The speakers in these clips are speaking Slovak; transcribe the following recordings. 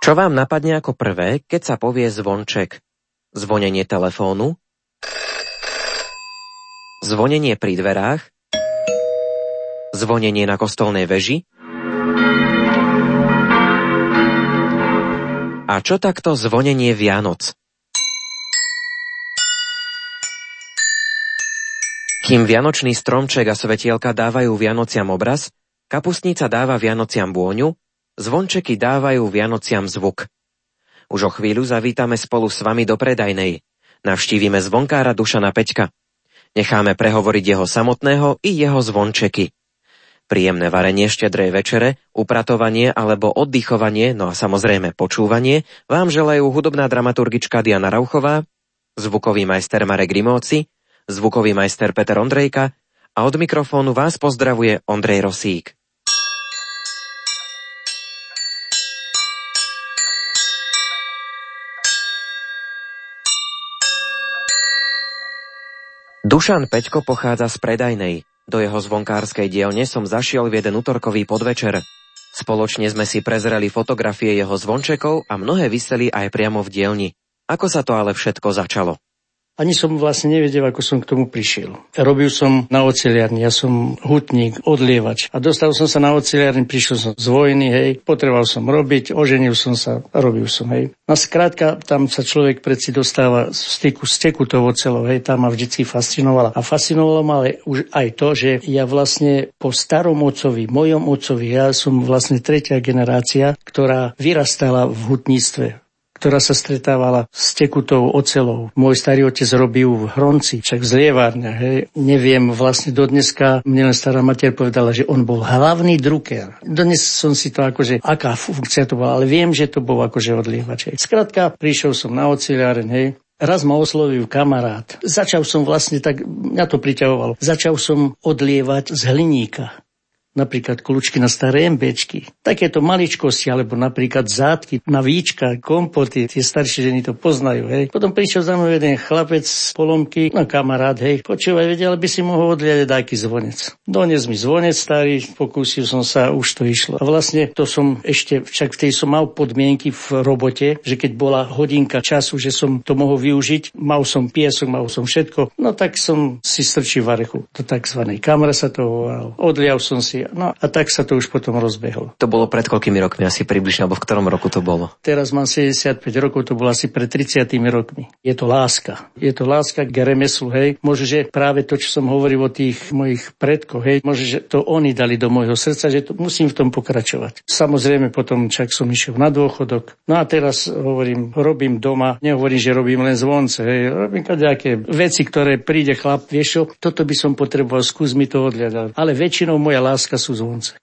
Čo vám napadne ako prvé, keď sa povie zvonček? Zvonenie telefónu? Zvonenie pri dverách? Zvonenie na kostolnej veži? A čo takto zvonenie Vianoc? Kým vianočný stromček a svetielka dávajú Vianociam obraz, kapustnica dáva Vianociam vôňu, zvončeky dávajú Vianociam zvuk. Už o chvíľu zavítame spolu s vami do Predajnej. Navštívime zvonkára Dušana Peťka. Necháme prehovoriť jeho samotného i jeho zvončeky. Príjemné varenie štedrej večere, upratovanie alebo oddychovanie, no a samozrejme počúvanie, vám želajú hudobná dramaturgička Diana Rauchová, zvukový majster Marek Grimóci, zvukový majster Peter Ondrejka a od mikrofónu vás pozdravuje Ondrej Rosík. Dušan Peťko pochádza z Predajnej. Do jeho zvonkárskej dielne som zašiel v jeden utorkový podvečer. Spoločne sme si prezreli fotografie jeho zvončekov a mnohé viseli aj priamo v dielni. Ako sa to ale všetko začalo? Ani som vlastne nevedel, ako som k tomu prišiel. Robil som na oceliarni, ja som hutník, odlievač. A dostal som sa na oceliarni, prišiel som z vojny, hej, potreboval som robiť, oženil som sa, robil som, hej. A skrátka, tam sa človek predsi dostáva v styku s tekutou oceľou, hej, tá ma vždycky fascinovala. A fascinovalo ma ale už aj to, že ja vlastne po starom ocovi, mojom ocovi, ja som vlastne tretia generácia, ktorá vyrastala v hutníctve, ktorá sa stretávala s tekutou oceľou. Môj starý otec robil v Hronci, však v zlievárne, hej. Neviem, vlastne do dneska mne len stará mater povedala, že on bol hlavný druker. Dnes som si to akože, aká funkcia to bola, ale viem, že to bol akože odlievač. Skrátka, prišiel som na oceliáren, hej. Raz ma oslovil kamarát. Začal som vlastne tak, mňa to priťahovalo, začal som odlievať z hliníka. Napríklad kľúčky na staré MBčky. Takéto maličkosti, alebo napríklad zátky na víčka, kompoty. Tie staršie ženy to poznajú, hej. Potom prišiel za mnou jeden chlapec z Polomky, no kamarát, hej. Počúvaj, vedel by si mohol odliať dajky zvonec. Donies mi zvonec starý, pokúsil som sa, už to išlo. A vlastne to som ešte, však v tej som mal podmienky v robote, že keď bola hodinka času, že som to mohol využiť, mal som piesok, mal som všetko. No tak som si strčil varechu do takzvanej kamre, sa to volalo. Odlial som si. No a tak sa to už potom rozbehlo. To bolo pred koľkými rokmi asi približne, alebo v ktorom roku to bolo? Teraz mám 75 rokov, to bolo asi pred 30 rokmi. Je to láska. Je to láska k remeslu, hej. Možno, že práve to, čo som hovoril o tých mojich predkoch, hej, možno, že to oni dali do môjho srdca, že to, musím v tom pokračovať. Samozrejme, potom čak som išiel na dôchodok. No a teraz hovorím, robím doma, nehovorím, že robím len zvonce, hej. Robím kadejaké veci, ktoré príde chlap, vieš, toto by som potreboval, skús mi to odliadať. Ale väčšinou moja láska sú zvonce.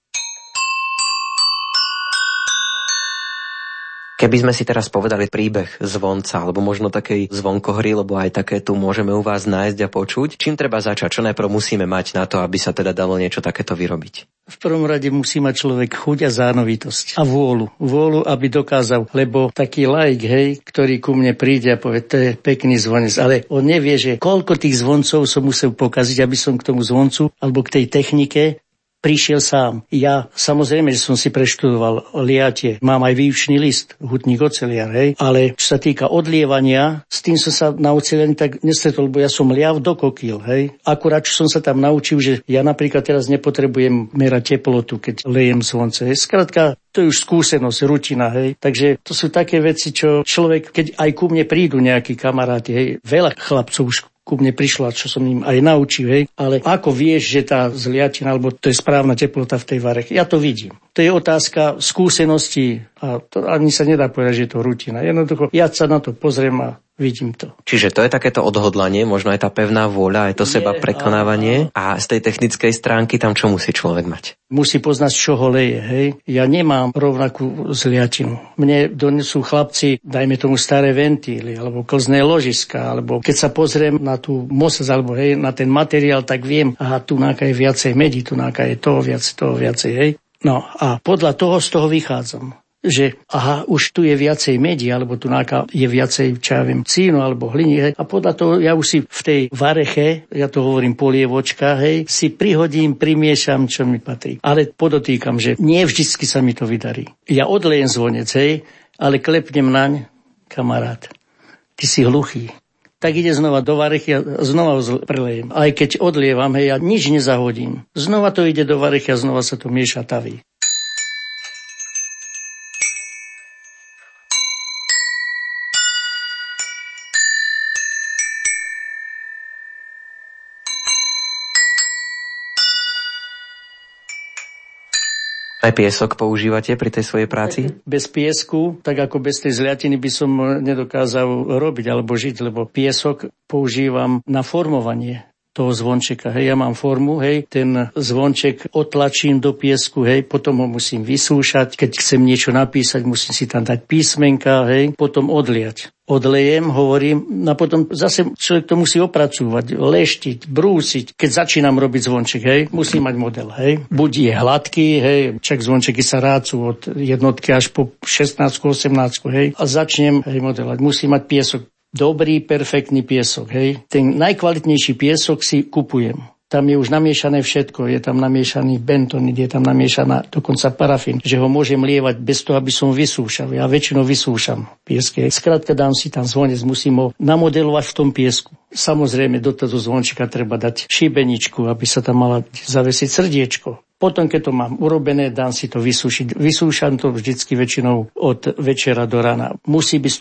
Keby sme si teraz povedali príbeh zvonca, alebo možno takej zvonkohry, lebo aj také tu môžeme u vás nájsť a počuť, čím treba začať, čo najprv musíme mať na to, aby sa teda dalo niečo takéto vyrobiť? V prvom rade musí mať človek chuť a zánovitosť a vôľu. Vôľu, aby dokázal, lebo taký laik, hej, ktorý ku mne príde a povie, to je pekný zvonec, ale on nevie, že koľko tých zvoncov som musel pokaziť, aby som k tomu zvoncu alebo k tej technike prišiel sám. Ja samozrejme, že som si preštudoval liatie. Mám aj výučný list, hutník oceliar, hej. Ale čo sa týka odlievania, s tým som sa na oceliarni tak nestretol, lebo ja som liav do kokýl, hej. Akurát, čo som sa tam naučil, že ja napríklad teraz nepotrebujem merať teplotu, keď lejem zvonce. Skrátka, to je už skúsenosť, rutina, hej. Takže to sú také veci, čo človek, keď aj ku mne prídu nejakí kamaráti, hej, veľa chlapcov už ku mne prišla, čo som im aj naučil, hej. Ale ako vieš, že tá zliatina, alebo to je správna teplota v tej vareche? Ja to vidím. To je otázka skúsenosti a to ani sa nedá povedať, že je to rutina. Jednoducho, ja sa na to pozriem a Vidím to. Čiže to je takéto odhodlanie, možno aj tá pevná vôľa, aj to seba prekonávanie. A z tej technickej stránky tam čo musí človek mať? Musí poznať, čo ho leje, hej. Ja nemám rovnakú zliatinu. Mne donesú chlapci, dajme tomu staré ventíly, alebo klzné ložiska, alebo keď sa pozriem na tú mosaz, alebo hej, na ten materiál, tak viem, aha, tunáka je viacej medi, tunáka je toho, viacej, hej. No a podľa toho z toho vychádzam. Že aha, už tu je viacej medi, alebo tu je viacej, čo ja viem, cínu alebo hliny. Hej. A podľa toho ja už si v tej vareche, ja to hovorím polievočka, hej, si prihodím, primiešam, čo mi patrí. Ale podotýkam, že nie vždycky sa mi to vydarí. Ja odlejem zvonec, hej, ale klepnem naň, kamarát, ty si hluchý. Tak ide znova do varechy a znova prelejem. Aj keď odlievam, hej, ja nič nezahodím. Znova to ide do varechy a znova sa to mieša, taví. Aj piesok používate pri tej svojej práci? Bez piesku, tak ako bez tej zliatiny by som nedokázal robiť alebo žiť, lebo piesok používam na formovanie toho zvončeka. Hej, ja mám formu, hej, ten zvonček otlačím do piesku, hej, potom ho musím vysúšať, keď chcem niečo napísať, musím si tam dať písmenka, hej, potom odliať. Odlejem, hovorím, a potom zase človek to musí opracúvať, leštiť, brúsiť. Keď začínam robiť zvonček, hej, musím mať model, hej. Buď je hladký, hej, čak zvončeky sa rácu od jednotky až po 16, 18, hej, a začnem, hej, modelovať. Musím mať piesok, dobrý, perfektný piesok, hej. Ten najkvalitnejší piesok si kupujem. Tam je už namiešané všetko, je tam namiešaný bentonit, je tam namiešaná dokonca parafín, že ho môžem lievať bez toho, aby som vysúšal. Ja väčšinou vysúšam piesky. Skrátka dám si tam zvonec, musím ho namodelovať v tom piesku. Samozrejme, do toho zvončika treba dať šibeničku, aby sa tam mala zavesiť srdiečko. Potom, keď to mám urobené, dám si to vysúšiť. Vysúšam to vždycky väčšinou od večera do rana. Musí byť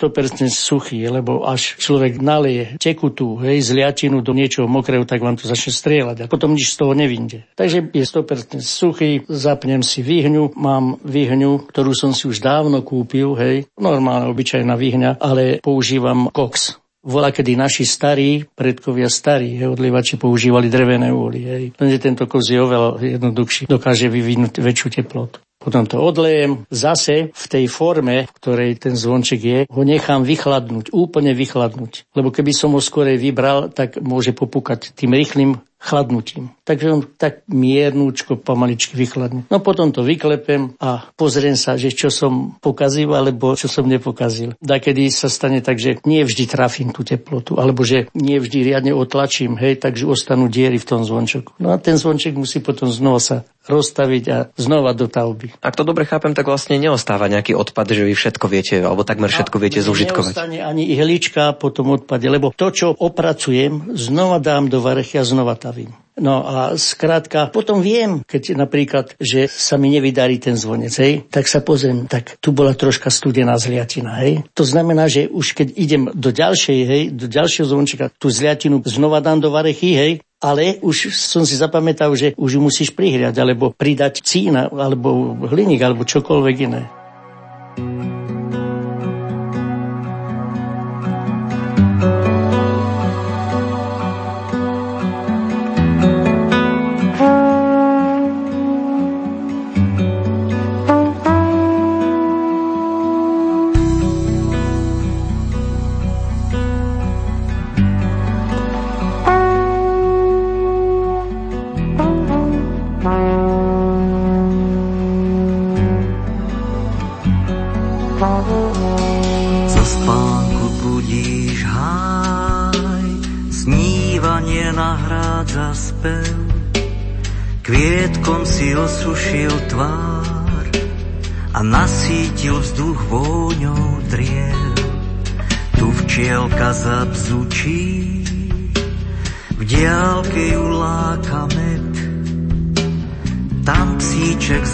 100% suchý, lebo až človek naleje tekutú, hej, zliatinu do niečoho mokrého, tak vám to začne strieľať. A potom nič z toho nevinde. Takže je 100% suchý, zapnem si výhňu. Mám výhňu, ktorú som si už dávno kúpil, hej. Normálna, obyčajná výhňa, ale používam koks. Volá, kedy naši starí, predkovia starí, odlievači používali drevené úly. Lenže tento koks je oveľa jednoduchší, dokáže vyvinúť väčšiu teplotu. Potom to odlejem, zase v tej forme, v ktorej ten zvonček je, ho nechám vychladnúť, úplne vychladnúť. Lebo keby som ho skorej vybral, tak môže popúkať tým rýchlym chladnutím. Takže on tak miernúčko pomaličky vychladne. No potom to vyklepem a pozriem sa, že čo som pokazil alebo čo som nepokazil. Dakedy sa stane tak, že nie vždy trafím tú teplotu alebo že nie vždy riadne otlačím, hej, takže ostanú diery v tom zvončeku. No a ten zvonček musí potom znova sa rozstaviť a znova do talby. Ak to dobre chápem, tak vlastne neostáva nejaký odpad, že vy všetko viete, alebo takmer všetko viete zúžitkovať. Neostane ani ihlička po tom odpade, lebo to, čo opracujem, znova dám do varechy a znova tam. No a skrátka, potom viem, keď napríklad, že sa mi nevydarí ten zvonec, hej, tak sa pozriem, tak tu bola troška studená zliatina, hej. To znamená, že už keď idem do ďalšej, hej, do ďalšieho zvončeka, tú zliatinu znova dám do varechy, hej, ale už som si zapamätal, že už ju musíš prihriať, alebo pridať cína, alebo hliník, alebo čokoľvek iné.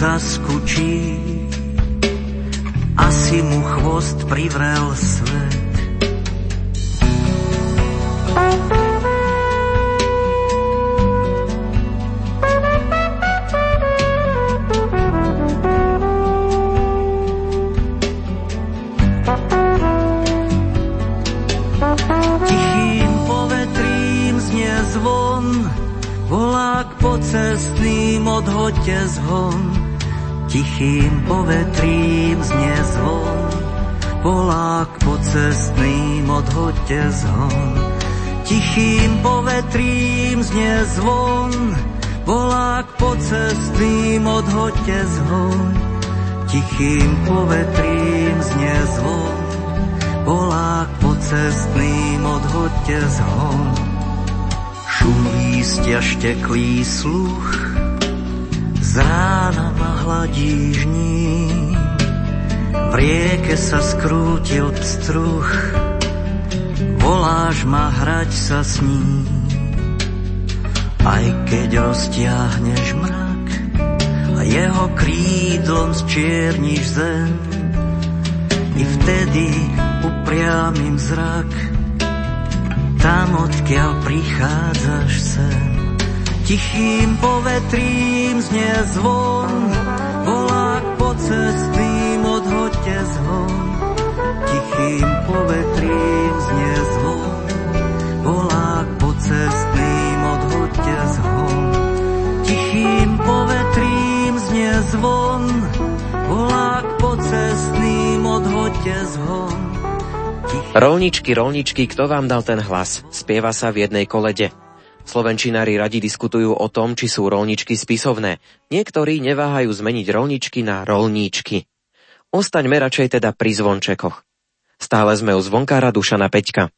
Zaskučí, asi mu chvost privrel svet. odhoďte zhon, tichým povetrím znie zvon. Polák pocestným odhoďte zhon, tichým povetrím znie zvon. Polák pocestným odhoďte zhon, tichým povetrím znie zvon. Polák pocestným odhoďte zhon. Šum lístia šteklý sluch z rána ma hladí žním. V rieke sa skrútil pstruh, voláš ma, hrať sa s ním. Aj keď roztiahneš mrak a jeho krídlom zčierniš zem, i vtedy upriamím zrak tam, odkiaľ prichádzaš sem. Tichým povetrím znie zvon, volák pocestným odhoďte zvon. Tichým povetrím znie zvon, volák pocestným odhoďte zvon. Tichým povetrím znie zvon, volák pocestným odhoďte zvon. Rolničky, rolničky, kto vám dal ten hlas? Spieva sa v jednej kolede. Slovenčinári radi diskutujú o tom, či sú rolničky spisovné. Niektorí neváhajú zmeniť rolničky na rolníčky. Ostaňme radšej teda pri zvončekoch. Stále sme u zvonkára Dušana Peťka.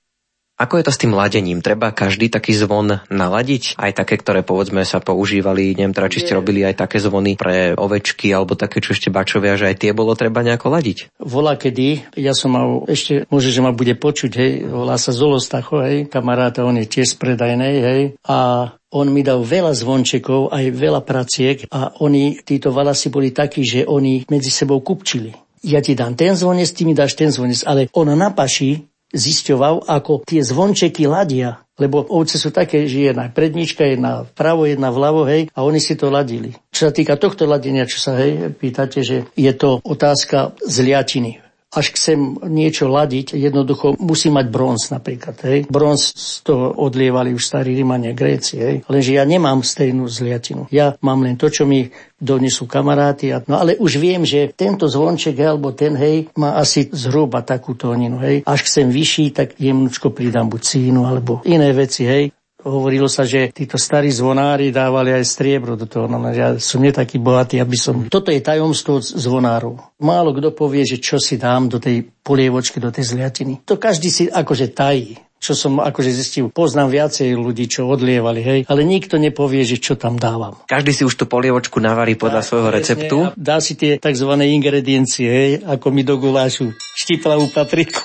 Ako je to s tým ladením? Treba každý taký zvon naladiť? Aj také, ktoré povedzme sa používali, neviem, teda, či ste robili aj také zvony pre ovečky alebo také, čo ešte bačovia, že aj tie bolo treba nejako ladiť? Volá kedy, ja som mal, ešte môže, že ma bude počuť, hej, volá sa Olostacho, hej, kamaráta, on je tiež z Predajnej, hej, a on mi dal veľa zvončekov, aj veľa praciek a oni, títo valasi boli takí, že oni medzi sebou kupčili. Ja ti dám ten zvonec, ty mi dáš ten zvonec, ale on na paši zisťoval, ako tie zvončeky ladia, lebo ovce sú také, že jedna prednička, jedna vpravo, jedna vľavo, hej, a oni si to ladili. Čo sa týka tohto ladenia, čo sa, hej, pýtate, že je to otázka zliatiny. Až chcem niečo ladiť, jednoducho musí mať bronz napríklad. Hej. Bronz z toho odlievali už starí Rímania, Gréci. Hej. Lenže ja nemám stejnú zliatinu. Ja mám len to, čo mi donesú kamaráti. No ale už viem, že tento zvonček alebo ten, hej, má asi zhruba takú tóninu. Hej. Až chcem vyšší, tak jemnučko pridám buď cínu alebo iné veci, hej. Hovorilo sa, že títo starí zvonári dávali aj striebro do toho. No, ja som nie taký bohatý, aby som... Toto je tajomstvo zvonárov. Málo kto povie, že čo si dám do tej polievočky, do tej zliatiny. To každý si akože tají. Čo som akože zistil, poznám viacej ľudí, čo odlievali, hej, ale nikto nepovie, že čo tam dávam. Každý si už tú polievočku navarí podľa svojho receptu. Dá si tie takzvané ingrediencie, hej, ako mi do gulášu štiplavú papriku.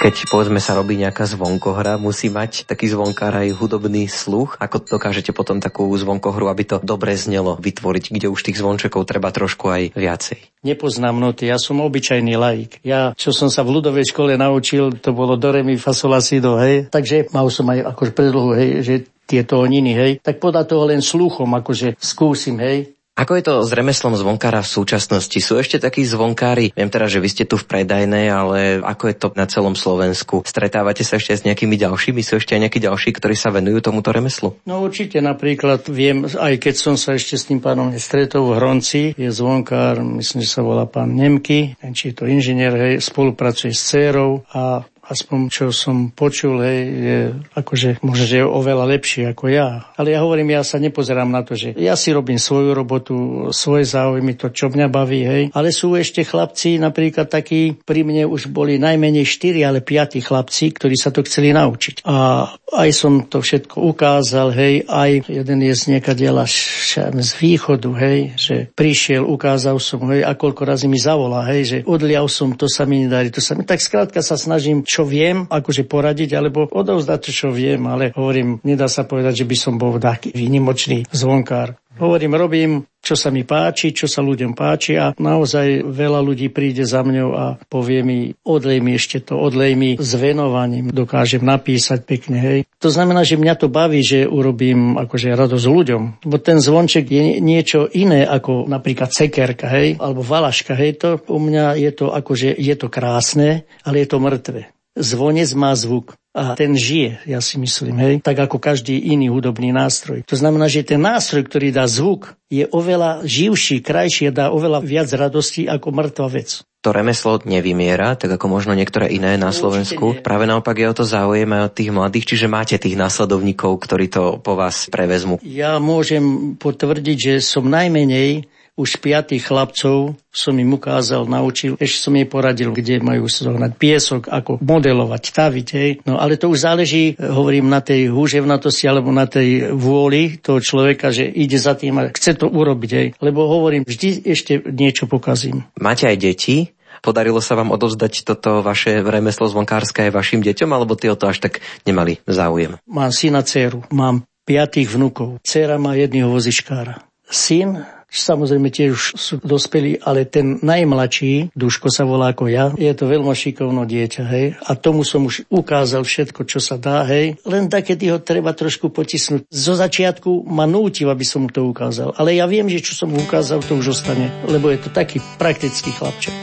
Keď, povedzme, sa robí nejaká zvonkohra, musí mať taký zvonkár aj hudobný sluch. Ako dokážete potom takú zvonkohru, aby to dobre znelo, vytvoriť, kde už tých zvončekov treba trošku aj viacej? Nepoznám noty, ja som obyčajný laik. Ja, čo som sa v ľudovej škole naučil, to bolo do re mi fa sol la si do, hej. Takže mal som aj akože predlohu, hej, že tieto oniny, hej. Tak podľa toho len sluchom akože skúsim, hej. Ako je to s remeslom zvonkára v súčasnosti? Sú ešte takí zvonkári? Viem teda, že vy ste tu v Predajnej, ale ako je to na celom Slovensku? Stretávate sa ešte s nejakými ďalšími? Sú ešte aj nejakí ďalší, ktorí sa venujú tomuto remeslu? No určite, napríklad viem, aj keď som sa ešte s tým pánom nestretol, v Hronci je zvonkár, myslím, že sa volá pán Nemky, či je to inžinier, hej, spolupracuje s dcérou a aspoň čo som počul, hej, je akože možno, že je oveľa lepšie ako ja. Ale ja hovorím, ja sa nepozerám na to, že ja si robím svoju robotu, svoje záujmy, to, čo mňa baví, hej. Ale sú ešte chlapci, napríklad takí, pri mne už boli najmenej 4, ale 5 chlapci, ktorí sa to chceli naučiť. A aj som to všetko ukázal, hej, aj jeden je z niekadiaľa z východu, hej, že prišiel, ukázal som, hej, a koľko razy mi zavolá, hej, že odlial som, to sa mi nedarí, to sa mi... Tak skrátka sa snažím, čo viem, akože poradiť, alebo odovzdať to, čo viem, ale hovorím, nedá sa povedať, že by som bol taký výnimočný zvonkár. Hovorím, robím, čo sa mi páči, čo sa ľuďom páči a naozaj veľa ľudí príde za mňou a povie mi, odlej mi ešte to, odlej mi s venovaním, dokážem napísať pekne, hej. To znamená, že mňa to baví, že urobím akože radosť ľuďom, bo ten zvonček je niečo iné ako napríklad sekerka, hej, alebo valaška, hej, to u mňa je to akože, je to krásne, ale je to mŕtve. Zvonec má zvuk. A ten žije, ja si myslím, hej, tak ako každý iný hudobný nástroj. To znamená, že ten nástroj, ktorý dá zvuk, je oveľa živší, krajší a dá oveľa viac radosti ako mŕtva vec. To remeslo nevymiera, tak ako možno niektoré iné na Slovensku. Práve naopak je o to záujem aj od tých mladých, čiže máte tých následovníkov, ktorí to po vás prevezmu. Ja môžem potvrdiť, že som najmenej už 5 chlapcov som im ukázal, naučil, ešte som jej poradil, kde majú zohnať piesok, ako modelovať, taviť, hej. No ale to už záleží, hovorím, na tej húževnatosti alebo na tej vôli toho človeka, že ide za tým a chce to urobiť, hej. Lebo hovorím, vždy ešte niečo pokazím. Máte aj deti? Podarilo sa vám odovzdať toto vaše remeslo zvonkárske aj vašim deťom, alebo tí o to až tak nemali záujem? Mám syna, dceru, mám 5 vnukov. Dcera má jedného vozičkára. Syn, samozrejme tiež už sú dospelí, ale ten najmladší, Duško sa volá ako ja, je to veľmi šikovné dieťa, hej. A tomu som už ukázal všetko, čo sa dá, hej. Len tak, keď ho treba trošku potisnúť. Zo začiatku ma nútil, aby som mu to ukázal. Ale ja viem, že čo som mu ukázal, to už ostane, lebo je to taký praktický chlapček.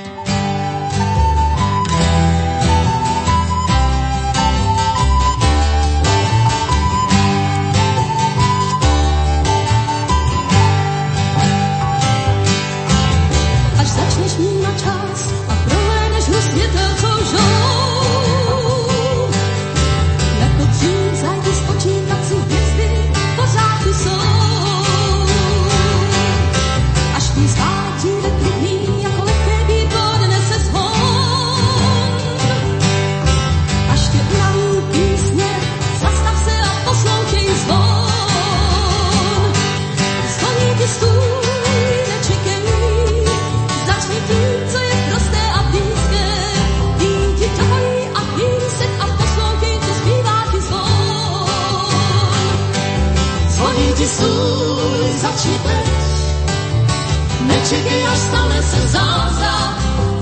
Nečekej, až stane se zázrak,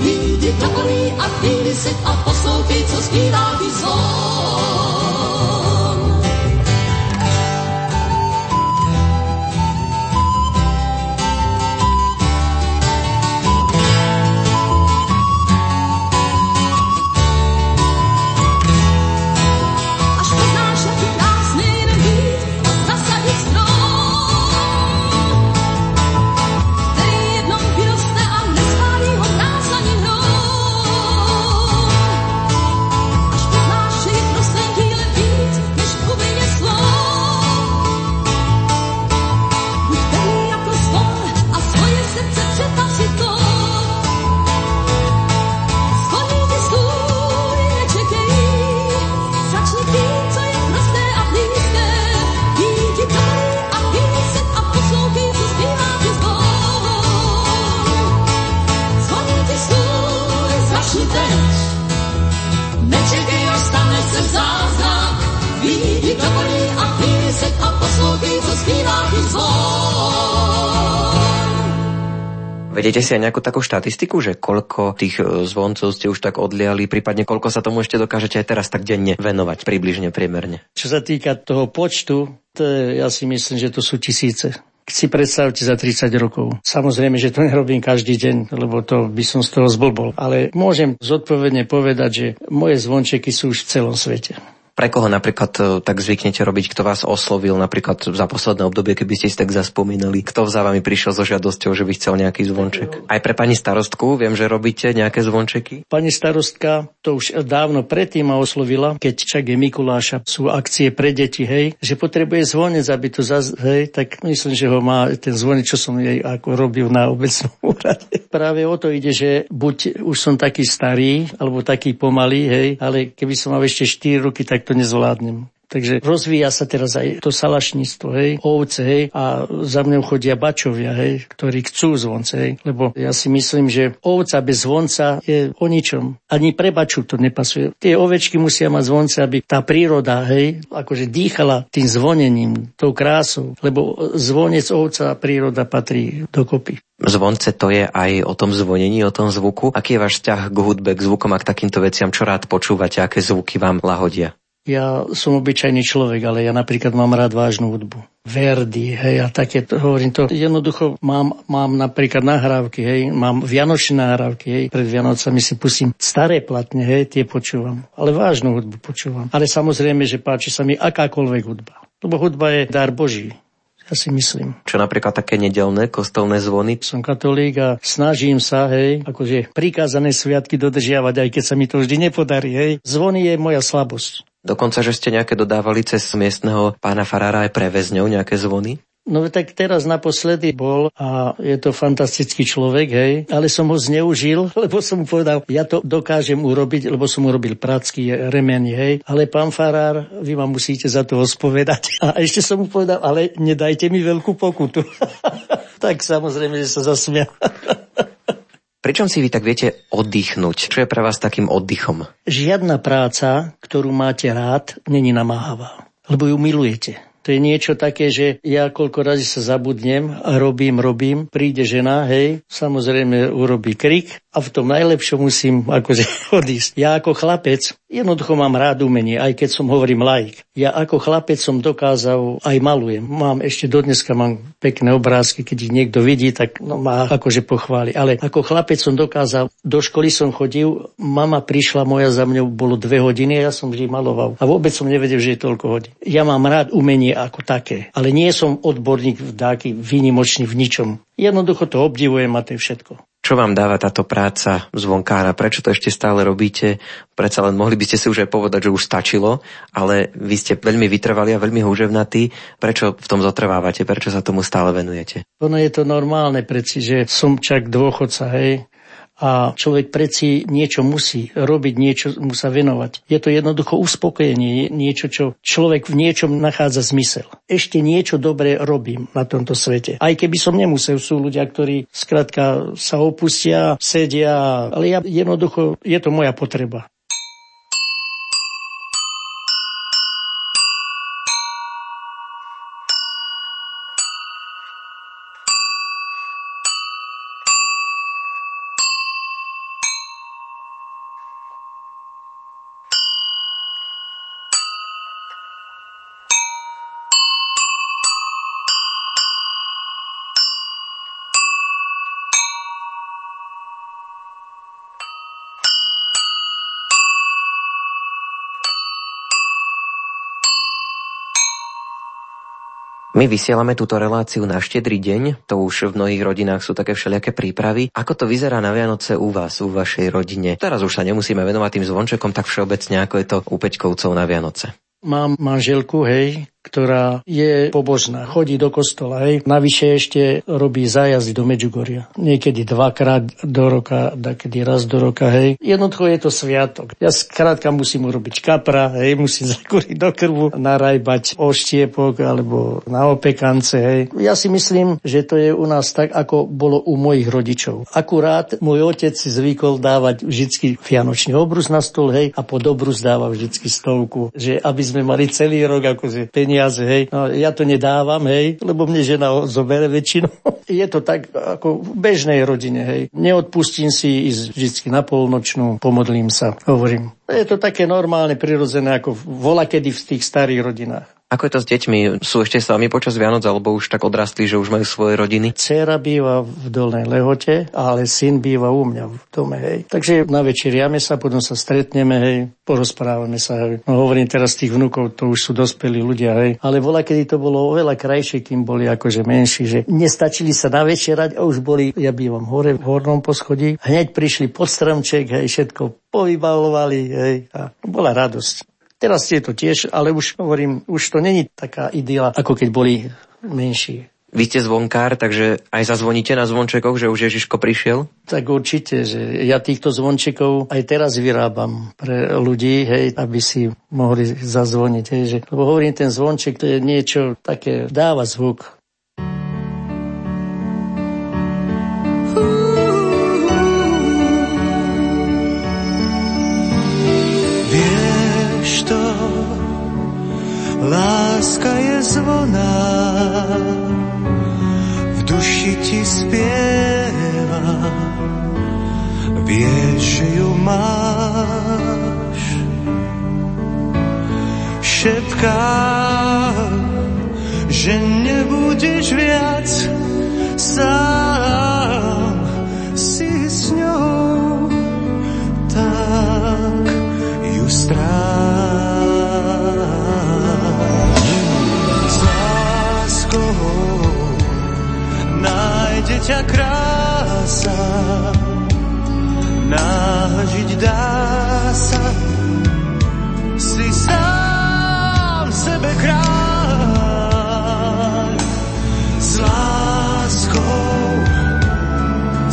jdi takový a chvíli seď a poslouchej, co zpívá ty zvon. Až poznáš, jaký krásný je být a zasadit strom. Vedete si aj nejakú takú štatistiku, že koľko tých zvoncov ste už tak odliali, prípadne koľko sa tomu ešte dokážete aj teraz tak denne venovať, približne, priemerne? Čo sa týka toho počtu, ja si myslím, že to sú tisíce. Si predstavte za 30 rokov. Samozrejme, že to nerobím každý deň, lebo to by som z toho zblbol. Ale môžem zodpovedne povedať, že moje zvončeky sú už v celom svete. Pre koho napríklad tak zvyknete robiť, kto vás oslovil napríklad za posledné obdobie, keby ste si tak zaspomínali, kto za vami prišiel so žiadosťou, že by chcel nejaký zvonček? Aj pre pani starostku, viem, že robíte nejaké zvončeky. Pani starostka to už dávno predtým ma oslovila, keď čaká Mikuláša, sú akcie pre deti, hej, že potrebuje zvonec, aby to zase, hej, tak myslím, že ho má ten zvonec, čo som jej ako robil na obecnom úrade. Práve o to ide, že buď už som taký starý, alebo taký pomalý, hej, ale keby som mal ešte 4 roky, tak to nezvládnem. Takže rozvíja sa teraz aj to salašníctvo, hej, ovce, hej, a za mňou chodia bačovia, hej, ktorí chcú zvonce, hej, lebo ja si myslím, že ovca bez zvonca je o ničom. Ani pre baču to nepasuje. Tie ovečky musia mať zvonce, aby tá príroda, hej, akože dýchala tým zvonením, tou krásou, lebo zvonec, ovca a príroda patrí dokopy. Zvonce to je aj o tom zvonení, o tom zvuku. Aký je váš vzťah k hudbe, k zvukom a k takýmto veciam? Čo rád počúvate? Aké zvuky vám lahodia? Ja som obyčajný človek, ale ja napríklad mám rád vážnu hudbu. Verdi, hej, a také, hovorím to. Jednoducho mám napríklad nahrávky, hej, mám vianočné nahrávky, hej, pred Vianocami si pustím staré platne, hej, tie počúvam. Ale vážnu hudbu počúvam. Ale samozrejme, že páči sa mi akákoľvek hudba. Lebo hudba je dar Boží. Ja si myslím. Čo napríklad také nedelné kostolné zvony? Som katolík a snažím sa, hej, akože prikázané sviatky dodržiavať, aj keď sa mi to vždy nepodarí, hej. Zvony je moja slabosť. Dokonca, že ste nejaké dodávali cez miestneho pána farára aj pre väzňov nejaké zvony? No tak teraz naposledy bol a je to fantastický človek, hej, ale som ho zneužil, lebo som mu povedal, ja to dokážem urobiť, lebo som urobil pracky remeny, hej, ale pán farár, vy ma musíte za to ospovedať. A ešte som mu povedal, ale nedajte mi veľkú pokutu. Tak samozrejme, že sa zasmial. Pričom si vy tak viete oddychnúť? Čo je pre vás takým oddychom? Žiadna práca, ktorú máte rád, není namáhavá, lebo ju milujete. To je niečo také, že ja koľko razy sa zabudnem a robím, príde žena, hej, samozrejme urobí krik a v tom najlepšom musím akože odísť. Ja ako chlapec, jednoducho mám rád umenie, aj keď som hovorím laik. Ja ako chlapec som dokázal, aj malujem. Mám ešte dodneska mám pekné obrázky, keď ich niekto vidí, tak no, má akože pochváli. Ale ako chlapec som dokázal, do školy som chodil, mama prišla moja za mňou, bolo 2 hodiny a ja som vždy maloval. A vôbec som nevedel, že je toľko hodín. Ja mám rád umenie ako také. Ale nie som odborník taký výnimočný v ničom. Jednoducho to obdivujem a to je všetko. Čo vám dáva táto práca zvonkára? Prečo to ešte stále robíte? Predsa len mohli by ste si už aj povedať, že už stačilo, ale vy ste veľmi vytrvali a veľmi húževnatí. Prečo v tom zotrvávate? Prečo sa tomu stále venujete? Ono je to normálne, preci, že som čak dôchodca, hej. A človek preci niečo musí robiť, niečo mu sa venovať. Je to jednoducho uspokojenie, niečo, čo človek v niečom nachádza zmysel. Ešte niečo dobré robím na tomto svete. Aj keby som nemusel, sú ľudia, ktorí skrátka sa opustia, sedia, ale ja jednoducho, je to moja potreba. My vysielame túto reláciu na Štedrý deň, to už v mnohých rodinách sú také všelijaké prípravy. Ako to vyzerá na Vianoce u vás, u vašej rodine? Teraz už sa nemusíme venovať tým zvončekom, tak všeobecne ako je to u Peťkovcov na Vianoce. Mám manželku, hej, ktorá je pobožná, chodí do kostola, hej. Navyše ešte robí zájazdy do Medžugoria. Niekedy 2-krát do roka, takedy raz do roka, hej. Jednoducho je to sviatok. Ja skrátka musím urobiť kapra, hej, musím zakúriť do krvu, narajbať oštiepok alebo na opekance, hej. Ja si myslím, že to je u nás tak, ako bolo u mojich rodičov. Akurát môj otec si zvykol dávať vždycky vianočný obrus na stôl, hej, a pod obrus dáva vždycky 100, že aby sme mali celý rok akože peniaze. Hej. No, ja to nedávam, hej, lebo mne žena zobere väčšinu. Je to tak ako v bežnej rodine, hej. Neodpustím si ísť vždycky na polnočnú, pomodlím sa, hovorím. Je to také normálne, prirodzené, ako volakedy v tých starých rodinách. Ako je to s deťmi? Sú ešte s vami počas Vianoc, alebo už tak odrastli, že už majú svoje rodiny? Dcéra býva v Dolnej Lehote, ale syn býva u mňa v dome, hej. Takže navečeriame sa, potom sa stretneme, hej, porozprávame sa, hej. No, hovorím teraz tých vnúkov, to už sú dospelí ľudia, hej. Ale volakedy to bolo oveľa krajšie, kým boli akože menší, že nestačili sa navečerať a už boli, ja bývam hore v hornom poschodí, hneď prišli pod stromček, hej, všetko povybavovali, hej, a bola radosť. Teraz je to tiež, ale už hovorím, už to není taká idyla, ako keď boli menší. Vy ste zvonkár, takže aj zazvoníte na zvončekoch, že už Ježiško prišiel? Tak určite, že ja týchto zvončekov aj teraz vyrábam pre ľudí, hej, aby si mohli zazvoniť. Hej, že, lebo hovorím, ten zvonček to je niečo také, dáva zvuk. Vieš to, láska je zvoná, duši ti spieva, vieš, že ju máš. Šepká, že nebudeš viac sám, si s ňou, tak ju stráž. S láskou nájde ťa krása, nážiť dá sa, si sám sebe kráľ. S láskou,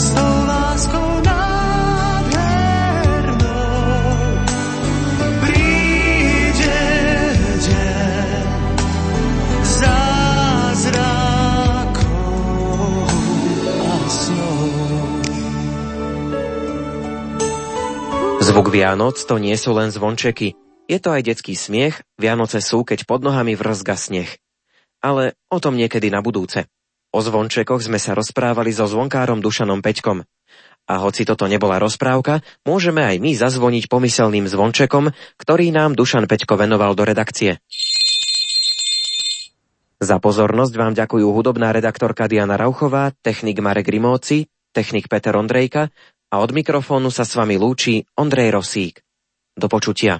s tou láskou nádhernou, príde deň zázrak. Zvuk Vianoc to nie sú len zvončeky. Je to aj detský smiech, Vianoce sú, keď pod nohami vrzga sneh. Ale o tom niekedy na budúce. O zvončekoch sme sa rozprávali so zvonkárom Dušanom Peťkom. A hoci toto nebola rozprávka, môžeme aj my zazvoniť pomyselným zvončekom, ktorý nám Dušan Peťko venoval do redakcie. Za pozornosť vám ďakujú hudobná redaktorka Diana Rauchová, technik Marek Grimóci, technik Peter Ondrejka, a od mikrofónu sa s vami lúči Ondrej Rosík. Do počutia.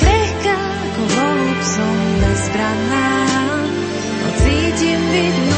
Krehká ako holub som bezbranná, no cítim byť